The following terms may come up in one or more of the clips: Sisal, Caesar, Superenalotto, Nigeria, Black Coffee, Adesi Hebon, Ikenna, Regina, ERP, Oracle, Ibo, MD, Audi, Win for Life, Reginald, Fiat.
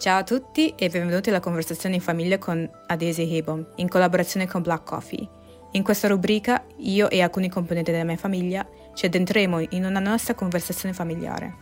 Ciao a tutti e benvenuti alla conversazione in famiglia con Adesi Hebon, in collaborazione con Black Coffee. In questa rubrica, io e alcuni componenti della mia famiglia ci addentremo in una nostra conversazione familiare.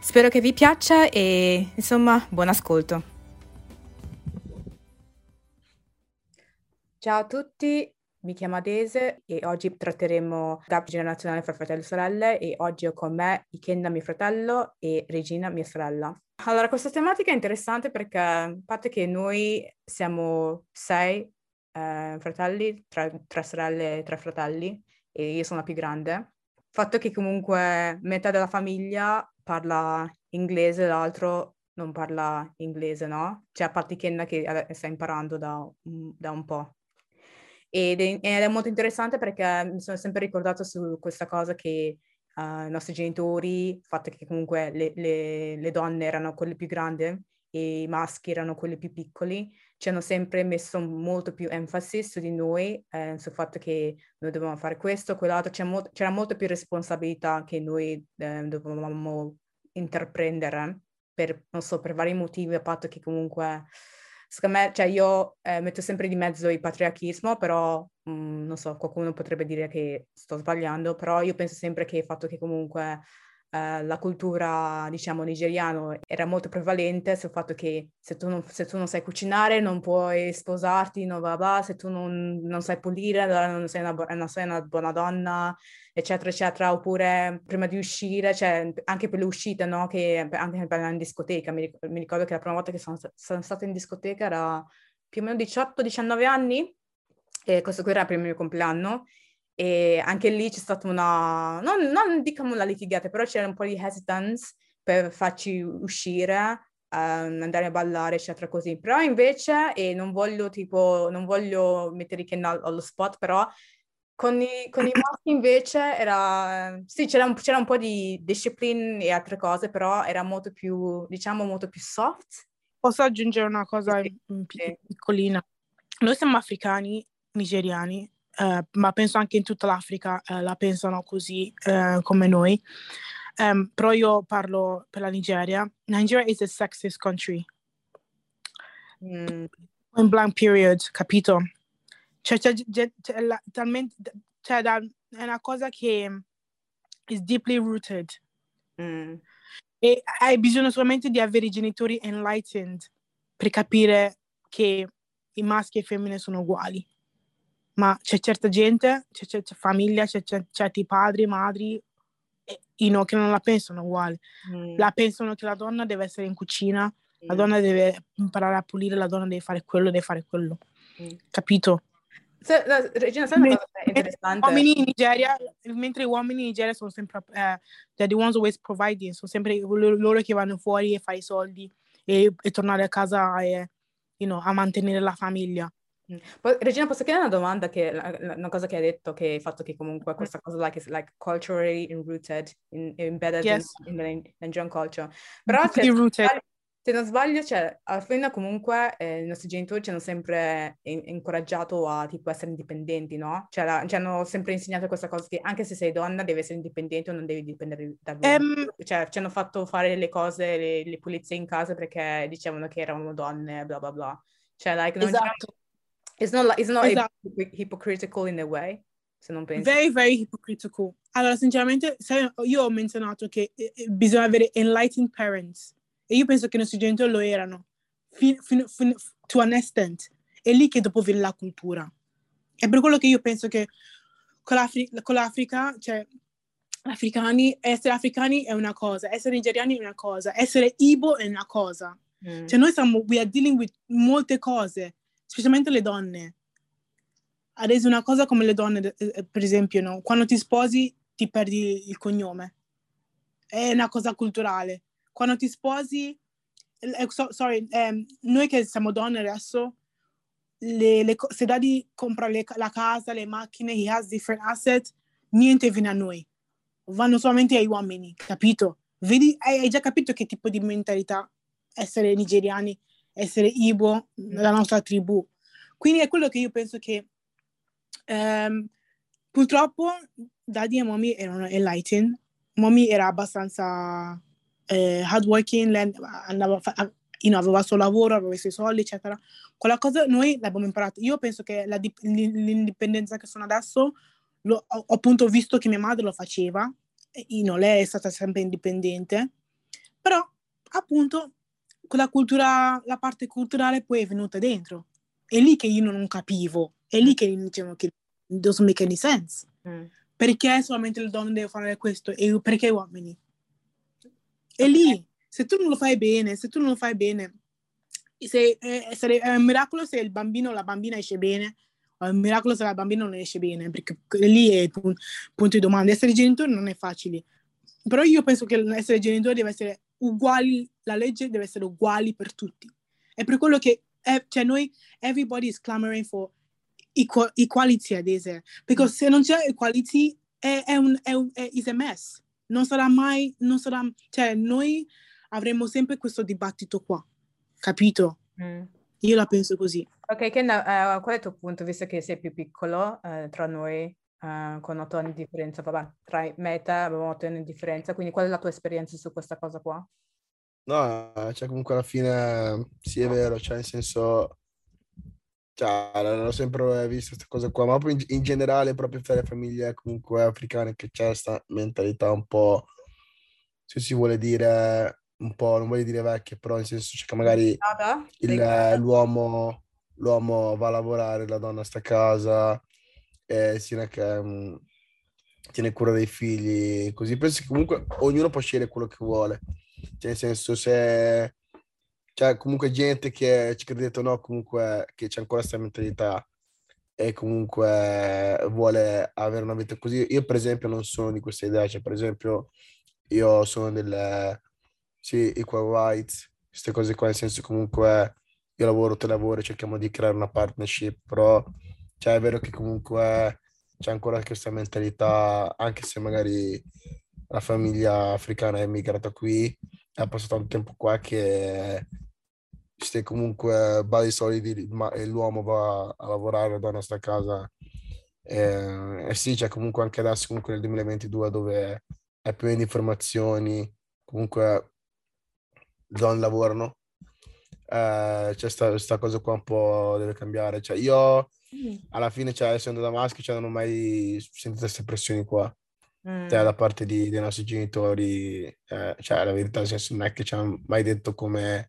Spero che vi piaccia e, insomma, buon ascolto. Ciao a tutti, mi chiamo Adese e oggi tratteremo il gap generazionale fra fratelli e sorelle e oggi ho con me Ikenna, mio fratello, e Regina, mia sorella. Allora, questa tematica è interessante perché, a parte che noi siamo 6 fratelli, 3 sorelle e 3 fratelli, e io sono la più grande. Il fatto che comunque metà della famiglia parla inglese, l'altro non parla inglese, no? Cioè, a parte Kenna che sta imparando da un po'. Ed è molto interessante perché mi sono sempre ricordato su questa cosa che i nostri genitori, il fatto che comunque le donne erano quelle più grandi e i maschi erano quelli più piccoli, ci hanno sempre messo molto più enfasi su di noi, sul fatto che noi dovevamo fare questo, quell'altro, c'era molto più responsabilità che noi dovevamo intraprendere per vari motivi, a patto che comunque, secondo me, cioè io metto sempre di mezzo il patriarchismo, però non so, qualcuno potrebbe dire che sto sbagliando, però io penso sempre che il fatto che comunque la cultura, diciamo, nigeriana era molto prevalente sul fatto che se tu non sai cucinare non puoi sposarti, no, bla bla, se tu non sai pulire allora non sei una buona donna, eccetera eccetera, oppure prima di uscire, cioè anche per le uscite, no, che anche per andare in discoteca, mi ricordo che la prima volta che sono stata in discoteca era più o meno 18-19 anni e questo qui era per il mio compleanno. E anche lì c'è stata una, non diciamo una litigata, però c'era un po' di hesitance per farci uscire, andare a ballare, eccetera, così. Però invece, e non voglio mettere che allo spot, però con i maschi invece era, sì, c'era un po' di discipline e altre cose, però era molto più, diciamo, molto più soft. Posso aggiungere una cosa piccolina? Noi siamo africani, nigeriani. Ma penso anche in tutta l'Africa la pensano così come noi, però io parlo per la Nigeria. Nigeria is a sexist country. In blank period, capito? È una cosa che is deeply rooted e hai bisogno solamente di avere i genitori enlightened per capire che i maschi e le femmine sono uguali. Ma c'è certa gente, c'è famiglia, c'è certi padri, madri, che non la pensano uguale. La pensano che la donna deve essere in cucina, la donna deve imparare a pulire, la donna deve fare quello. Capito? Regina, sai una cosa interessante? Mentre gli uomini in Nigeria sono sempre, they're the ones always providing, sono sempre loro che vanno fuori e fare i soldi e tornare a casa a mantenere la famiglia. Regina, posso chiedere una domanda? Una cosa che hai detto, che il fatto che comunque questa cosa like culturally rooted, embedded, yes, in Nigerian culture. Però se non sbaglio, cioè, alla fine comunque i nostri genitori ci hanno sempre incoraggiato a tipo essere indipendenti, no? Cioè, ci hanno sempre insegnato questa cosa che anche se sei donna devi essere indipendente o non devi dipendere da lui. Cioè, ci hanno fatto fare le cose, le pulizie in casa perché dicevano che erano donne, bla bla bla. Cioè, like, non esatto. It's not exactly. Hypocritical in a way, se non pensi. Very, very hypocritical. Allora, sinceramente, io ho menzionato che bisogna avere enlightened parents. E io penso che i nostri genitori lo erano, fino to an extent. È lì che dopo viene la cultura. È per quello che io penso che con l'Africa, cioè, essere africani è una cosa, essere nigeriani è una cosa, essere Ibo è una cosa. Cioè, noi we are dealing with molte cose. Specialmente le donne. Adesso una cosa come le donne, per esempio, no? Quando ti sposi ti perdi il cognome. È una cosa culturale. Quando ti sposi... noi che siamo donne adesso, se Daddy compra la casa, le macchine, he has different assets, niente viene a noi. Vanno solamente agli uomini, capito? Vedi, hai già capito che tipo di mentalità essere nigeriani, essere Ibo, la nostra tribù. Quindi è quello che io penso che purtroppo Daddy e Mommy erano enlightened. Mommy era abbastanza hardworking, andava aveva il suo lavoro, aveva i suoi soldi, eccetera. Quella cosa noi l'abbiamo imparata. Io penso che l'indipendenza che sono adesso, ho appunto visto che mia madre lo faceva, lei è stata sempre indipendente, però appunto quella cultura, la parte culturale poi è venuta dentro. È lì che io non capivo, è lì che diciamo che doesn't make any sense. Perché solamente le donne devono fare questo e perché uomini? E lì, se tu non lo fai bene, se è un miracolo se il bambino o la bambina esce bene, o è un miracolo se la bambina non esce bene, perché lì è il punto di domanda. Essere genitori non è facile, però io penso che essere genitori deve essere uguali, la legge deve essere uguali per tutti. È per quello che noi, everybody is clamoring for equality Adesi, perché se non c'è equality is a mess. Non sarà mai, cioè noi avremo sempre questo dibattito qua, capito? Io la penso così. Ok, Kenna, qual è il tuo punto, visto che sei più piccolo tra noi, con 8 anni di differenza, tra me e te abbiamo 8 anni di differenza, quindi qual è la tua esperienza su questa cosa qua? No, cioè comunque alla fine sì, è vero, cioè nel senso, cioè non ho sempre visto questa cosa qua, ma poi in generale proprio per le famiglie comunque africane che c'è questa mentalità un po', se si vuole dire, un po', non voglio dire vecchia, però nel senso che magari l'uomo va a lavorare, la donna sta a casa, sino che tiene cura dei figli, così. Penso che comunque ognuno può scegliere quello che vuole, cioè nel senso se c'è comunque gente che ci credete o no, comunque che c'è ancora questa mentalità e comunque vuole avere una vita così. Io per esempio non sono di questa idea, cioè per esempio io sono del equal rights, queste cose qua, nel senso comunque io lavoro, te lavoro, cerchiamo di creare una partnership, però cioè è vero che comunque c'è ancora questa mentalità, anche se magari la famiglia africana è emigrata qui, ha passato tanto tempo qua, che se comunque badi solidi, ma l'uomo va a lavorare, la donna sta a casa. E sì, c'è comunque anche adesso, comunque nel 2022, dove è più di informazioni, comunque le donne lavorano, c'è sta cosa qua un po' deve cambiare. Cioè io alla fine, cioè, essendo da maschio, cioè, non ho mai sentito queste pressioni qua. Da parte dei nostri genitori, cioè la verità, nel senso, non è che ci hanno mai detto come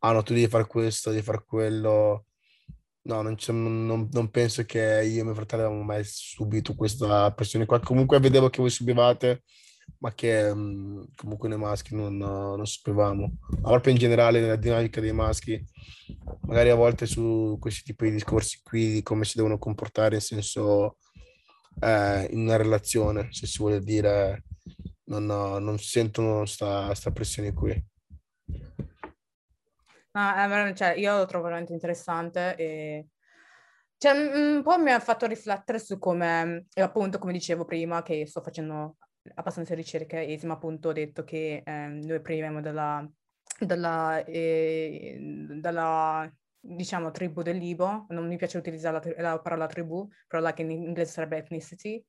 no, tu devi fare questo, devi fare quello. No, non penso che io e mio fratello abbiamo mai subito questa pressione qua. Comunque vedevo che voi subivate, ma che comunque noi maschi non sapevamo. Ma proprio in generale nella dinamica dei maschi, magari a volte su questi tipi di discorsi qui, di come si devono comportare, nel senso, in una relazione, se si vuole dire, non sentono sta pressione qui. No, cioè, io lo trovo veramente interessante e cioè, un po' mi ha fatto riflettere su come, appunto, come dicevo prima, che sto facendo abbastanza ricerche e mi ha appunto detto che noi proveniamo dalla diciamo tribù dell'Ibo. Non mi piace utilizzare la parola tribù, però la che in inglese sarebbe ethnicity.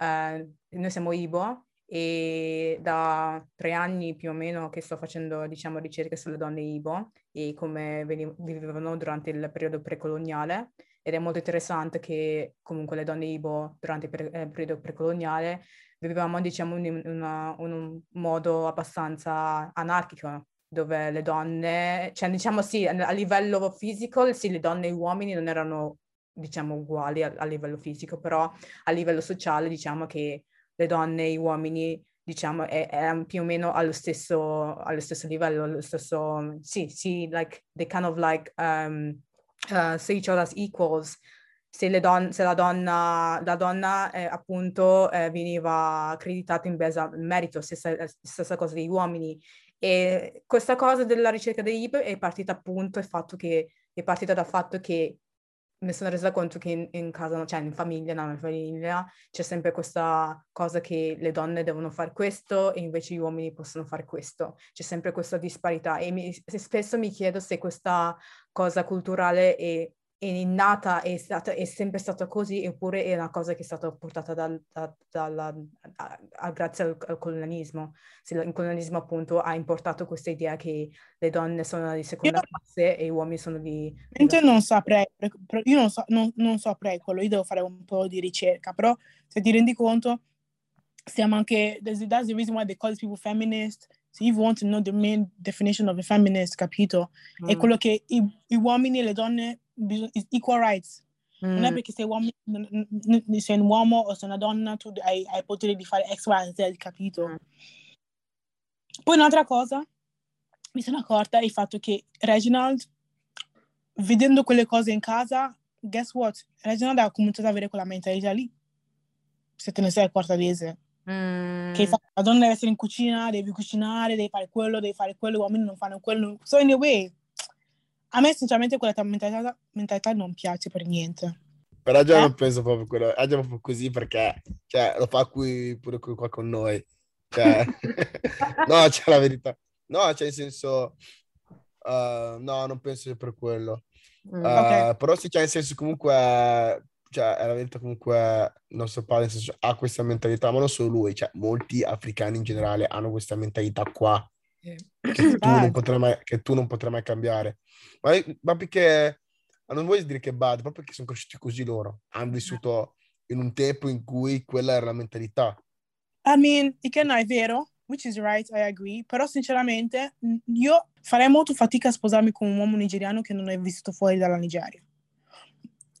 Noi siamo Ibo e da 3 anni più o meno che sto facendo, diciamo, ricerche sulle donne Ibo e come vivevano durante il periodo precoloniale, ed è molto interessante che comunque le donne Ibo durante il periodo precoloniale vivevamo, diciamo, in un modo abbastanza anarchico, dove le donne, cioè diciamo sì, a livello fisico, sì, le donne e gli uomini non erano, diciamo, uguali a livello fisico, però a livello sociale diciamo che le donne e gli uomini, diciamo, erano più o meno allo stesso livello, allo stesso, sì, like, they kind of like see each other as equals. Se la donna appunto veniva accreditata in base al merito, stessa cosa degli uomini. E questa cosa della ricerca degli Ibo è partita dal fatto che mi sono resa conto che in casa, cioè in famiglia, c'è sempre questa cosa che le donne devono fare questo e invece gli uomini possono fare questo. C'è sempre questa disparità e spesso mi chiedo se questa cosa culturale è è innata, è sempre stata così, oppure è una cosa che è stata portata grazie al colonialismo. Se il colonialismo appunto ha importato questa idea che le donne sono di seconda classe e gli uomini sono di... Io non saprei quello, io devo fare un po' di ricerca, però se ti rendi conto, siamo anche, that's the reason why they call these people feminist. So if you want to know the main definition of a feminist, capito? È quello che i uomini e le donne, is equal rights. Non è perché sei un uomo o sei una donna, tu hai il potere di fare X, Y, Z, capito? Poi un'altra cosa, mi sono accorta, è il fatto che Reginald, vedendo quelle cose in casa, guess what? Reginald ha cominciato ad avere quella mentalità lì, se te ne sei accorta. Che la donna deve essere in cucina, devi cucinare, devi fare quello, gli uomini non fanno quello. So anyway, a me sinceramente quella mentalità non piace per niente. Però già non penso proprio quello, è già proprio così perché cioè, lo fa qui pure qua con noi. Cioè, no, c'è la verità. No, cioè in senso, no, non penso per quello. Okay. Però se c'è in senso comunque... Cioè, è la verità comunque, il nostro padre ha questa mentalità, ma non solo lui, cioè molti africani in generale hanno questa mentalità qua, che tu non potrai mai cambiare. Ma perché, non voglio dire che bad, proprio perché sono cresciuti così loro, hanno vissuto in un tempo in cui quella era la mentalità. I mean, Ikenna è vero, which is right, I agree, però sinceramente io farei molto fatica a sposarmi con un uomo nigeriano che non è vissuto fuori dalla Nigeria.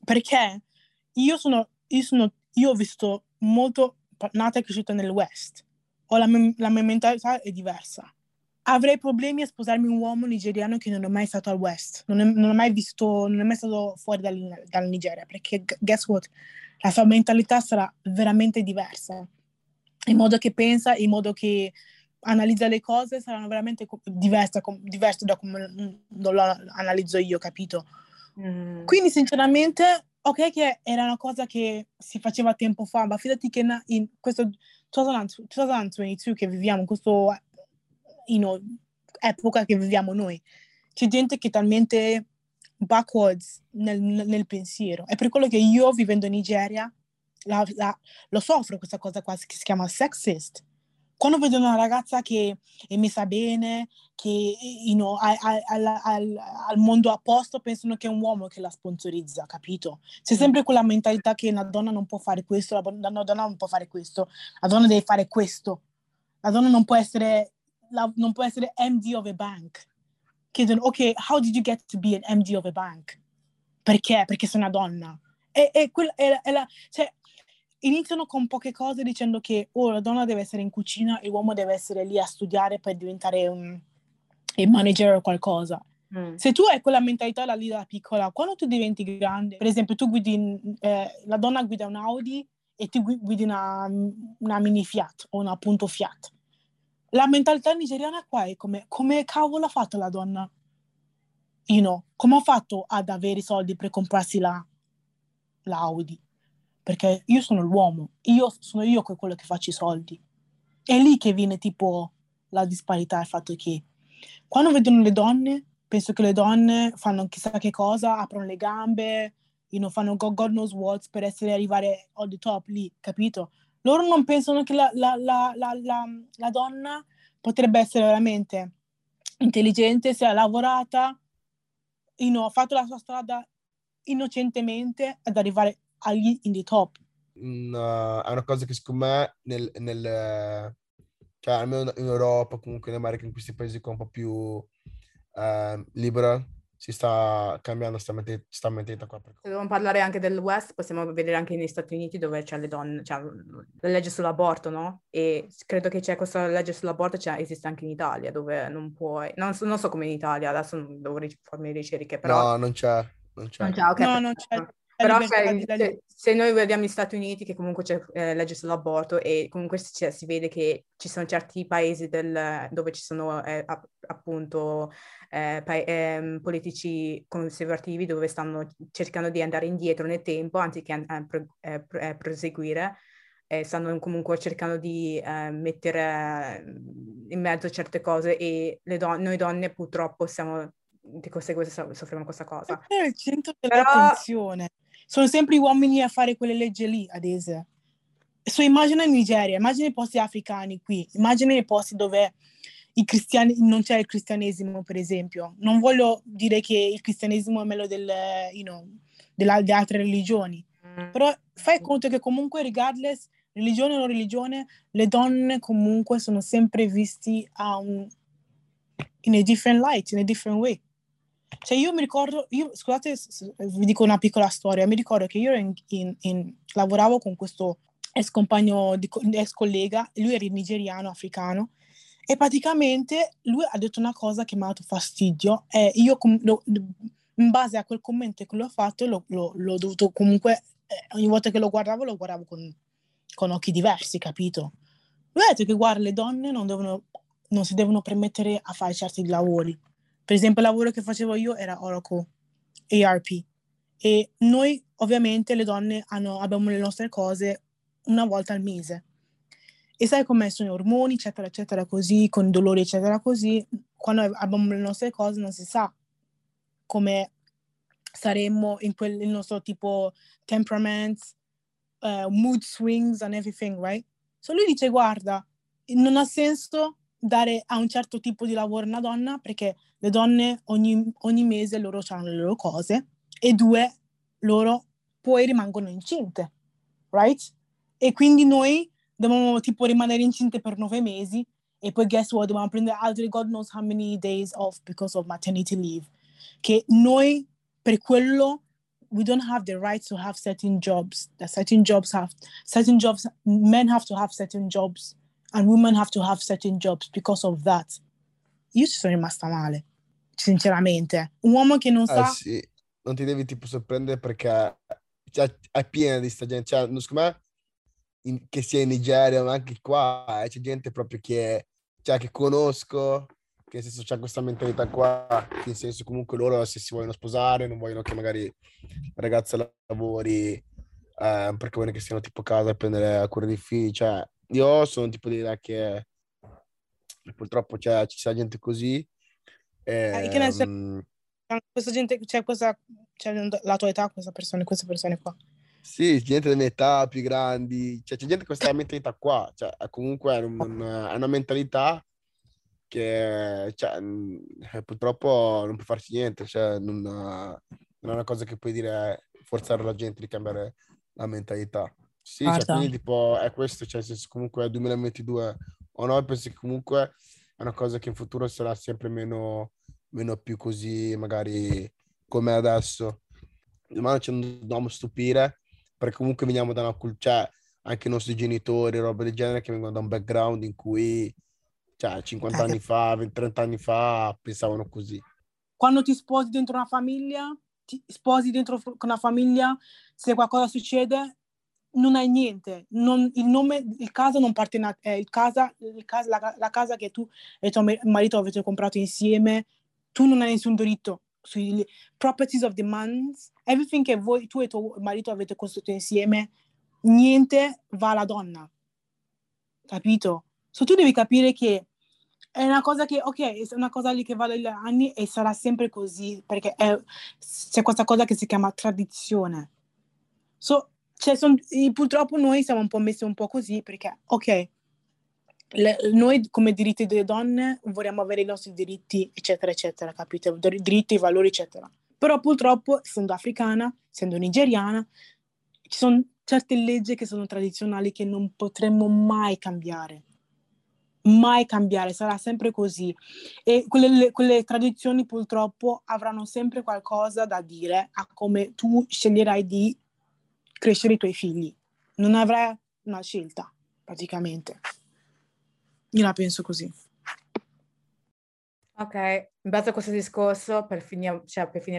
Perché? Io ho vissuto molto, nata e cresciuta nel West, la mia mentalità è diversa. Avrei problemi a sposarmi un uomo nigeriano che non è mai stato al West, non è mai stato fuori dalla Nigeria, perché guess what? La sua mentalità sarà veramente diversa. Il modo che pensa, il modo che analizza le cose saranno veramente diverse da come lo analizzo io, capito? Quindi sinceramente... Ok, che era una cosa che si faceva tempo fa, ma fidati che in questo 2022 che viviamo, questa epoca che viviamo noi, c'è gente che è talmente backwards nel pensiero. È per quello che io, vivendo in Nigeria, lo soffro questa cosa qua che si chiama sexist. Quando vedo una ragazza che è messa bene, che al mondo a posto, pensano che è un uomo che la sponsorizza, capito? C'è sempre quella mentalità che una donna non può fare questo, la donna deve fare questo, la donna non può essere MD of a bank. Chiedono, ok, how did you get to be an MD of a bank? Perché? Perché sei una donna. Iniziano con poche cose dicendo che la donna deve essere in cucina e l'uomo deve essere lì a studiare per diventare un manager o qualcosa. Se tu hai quella mentalità lì da piccola, quando tu diventi grande, per esempio tu guidi, la donna guida un Audi e tu guidi una mini Fiat o una punto Fiat. La mentalità nigeriana qua è come cavolo ha fatto la donna? Come ha fatto ad avere i soldi per comprarsi la Audi? Perché io sono l'uomo, sono io quello che faccio i soldi. È lì che viene tipo la disparità, il fatto che quando vedono le donne, penso che le donne fanno chissà che cosa, aprono le gambe, fanno God knows what per arrivare all the top lì, capito? Loro non pensano che la donna potrebbe essere veramente intelligente, sia lavorata, ha fatto la sua strada innocentemente ad arrivare agli in the top. È una cosa che secondo me cioè almeno in Europa, comunque in America, in questi paesi un po' più libera, si sta cambiando sta mentalità qua. Se dobbiamo parlare anche del West, possiamo vedere anche negli Stati Uniti dove c'è le donne, c'è la legge sull'aborto, no? E credo che c'è questa legge sull'aborto, esiste anche in Italia, dove non puoi, non so come in Italia, adesso devo farmi ricerche, però... No, non c'è. Okay, no, non c'è. Però se noi vediamo gli Stati Uniti che comunque c'è legge sull'aborto e comunque si vede che ci sono certi paesi dove ci sono appunto politici conservativi dove stanno cercando di andare indietro nel tempo anziché proseguire, stanno comunque cercando di mettere in mezzo certe cose e noi donne purtroppo siamo di conseguenza soffriamo questa cosa. È il centro dell'attenzione. Sono sempre gli uomini a fare quelle leggi lì, Adese. So, immagina Nigeria, immagina i posti africani qui, immagina i posti dove i cristiani, non c'è il cristianesimo, per esempio. Non voglio dire che il cristianesimo è meglio del, delle altre religioni, però fai conto che comunque, regardless, religione o non religione, le donne comunque sono sempre viste in a different light, in a different way. Cioè io mi ricordo, scusate vi dico una piccola storia, mi ricordo che io lavoravo con questo ex compagno, ex collega, lui era nigeriano, africano, e praticamente lui ha detto una cosa che mi ha dato fastidio e io in base a quel commento che lui ha fatto l'ho dovuto comunque, ogni volta che lo guardavo con occhi diversi, capito? Lui ha detto che guarda, le donne non si devono permettere a fare certi lavori. Per esempio il lavoro che facevo io era Oracle, ERP, e noi ovviamente le donne abbiamo le nostre cose una volta al mese. E sai com'è, sono ormoni, eccetera, eccetera, così, con dolori, eccetera, così. Quando abbiamo le nostre cose non si sa come saremmo in il nostro tipo temperaments, mood swings and everything, right? So lui dice, guarda, non ha senso dare a un certo tipo di lavoro una donna perché le donne ogni mese loro hanno le loro cose e due, loro poi rimangono incinte, right? E quindi noi dobbiamo tipo rimanere incinte per 9 mesi e poi guess what, dobbiamo prendere altri God knows how many days off because of maternity leave. Che noi per quello we don't have the right to have certain jobs, that men have to have certain jobs and women have to have certain jobs because of that. Io ci sono rimasta male, sinceramente. Un uomo che non sa... Sì. Non ti devi tipo sorprendere perché è piena di sta gente. Cioè, non so come che sia in Nigeria, ma anche qua c'è gente proprio che conosco, che nel senso c'è questa mentalità qua, che nel senso comunque loro se si vogliono sposare non vogliono che magari ragazze lavori perché vogliono che siano tipo a casa a prendere a cura dei figli. Cioè, io sono tipo di là che purtroppo ci sta gente così. Questa gente c'è la tua età, queste persone qua. Sì, gente della mia età, più grandi. Cioè, c'è gente con questa mentalità qua. Cioè, comunque è una mentalità che purtroppo non può farci niente. Cioè, non è una cosa che puoi dire forzare la gente di cambiare la mentalità. Sì, cioè, quindi tipo è questo, cioè nel senso comunque 2022 o no, penso che comunque è una cosa che in futuro sarà sempre meno più così magari come adesso, ma ci dobbiamo stupire perché comunque veniamo da una cultura, cioè, anche i nostri genitori, roba del genere, che vengono da un background in cui cioè 50 anni fa, 30 anni fa pensavano così. Quando ti sposi dentro una famiglia, se qualcosa succede non hai niente, il casa non appartiene, la casa che tu e tuo marito avete comprato insieme, tu non hai nessun diritto sui properties of the man, everything che voi, tu e tuo marito avete costruito insieme, niente va alla donna, capito? So tu devi capire che è una cosa che, ok, è una cosa lì che va dagli anni e sarà sempre così, perché c'è questa cosa che si chiama tradizione. So cioè, purtroppo noi siamo un po' messi un po' così perché, ok, noi come diritti delle donne vorremmo avere i nostri diritti, eccetera, eccetera, capito? Diritti, valori, eccetera. Però purtroppo, essendo africana, essendo nigeriana, ci sono certe leggi che sono tradizionali che non potremmo mai cambiare. Mai cambiare, sarà sempre così. E quelle tradizioni purtroppo avranno sempre qualcosa da dire a come tu sceglierai di crescere i tuoi figli, non avrai una scelta praticamente. Io la penso così. Ok, in base a questo discorso, per finire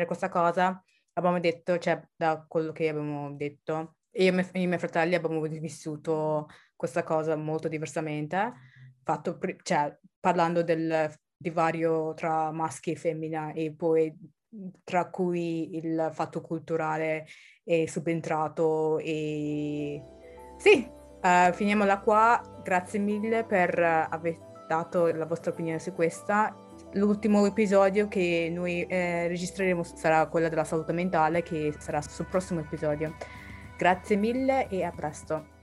questa cosa, abbiamo detto, cioè da quello che abbiamo detto, io e i miei fratelli abbiamo vissuto questa cosa molto diversamente, cioè parlando del divario tra maschi e femmina e poi tra cui il fatto culturale è subentrato e sì, finiamola qua, grazie mille per aver dato la vostra opinione su questa L'ultimo episodio che noi registreremo sarà quello della salute mentale, che sarà sul prossimo episodio. Grazie mille e a presto.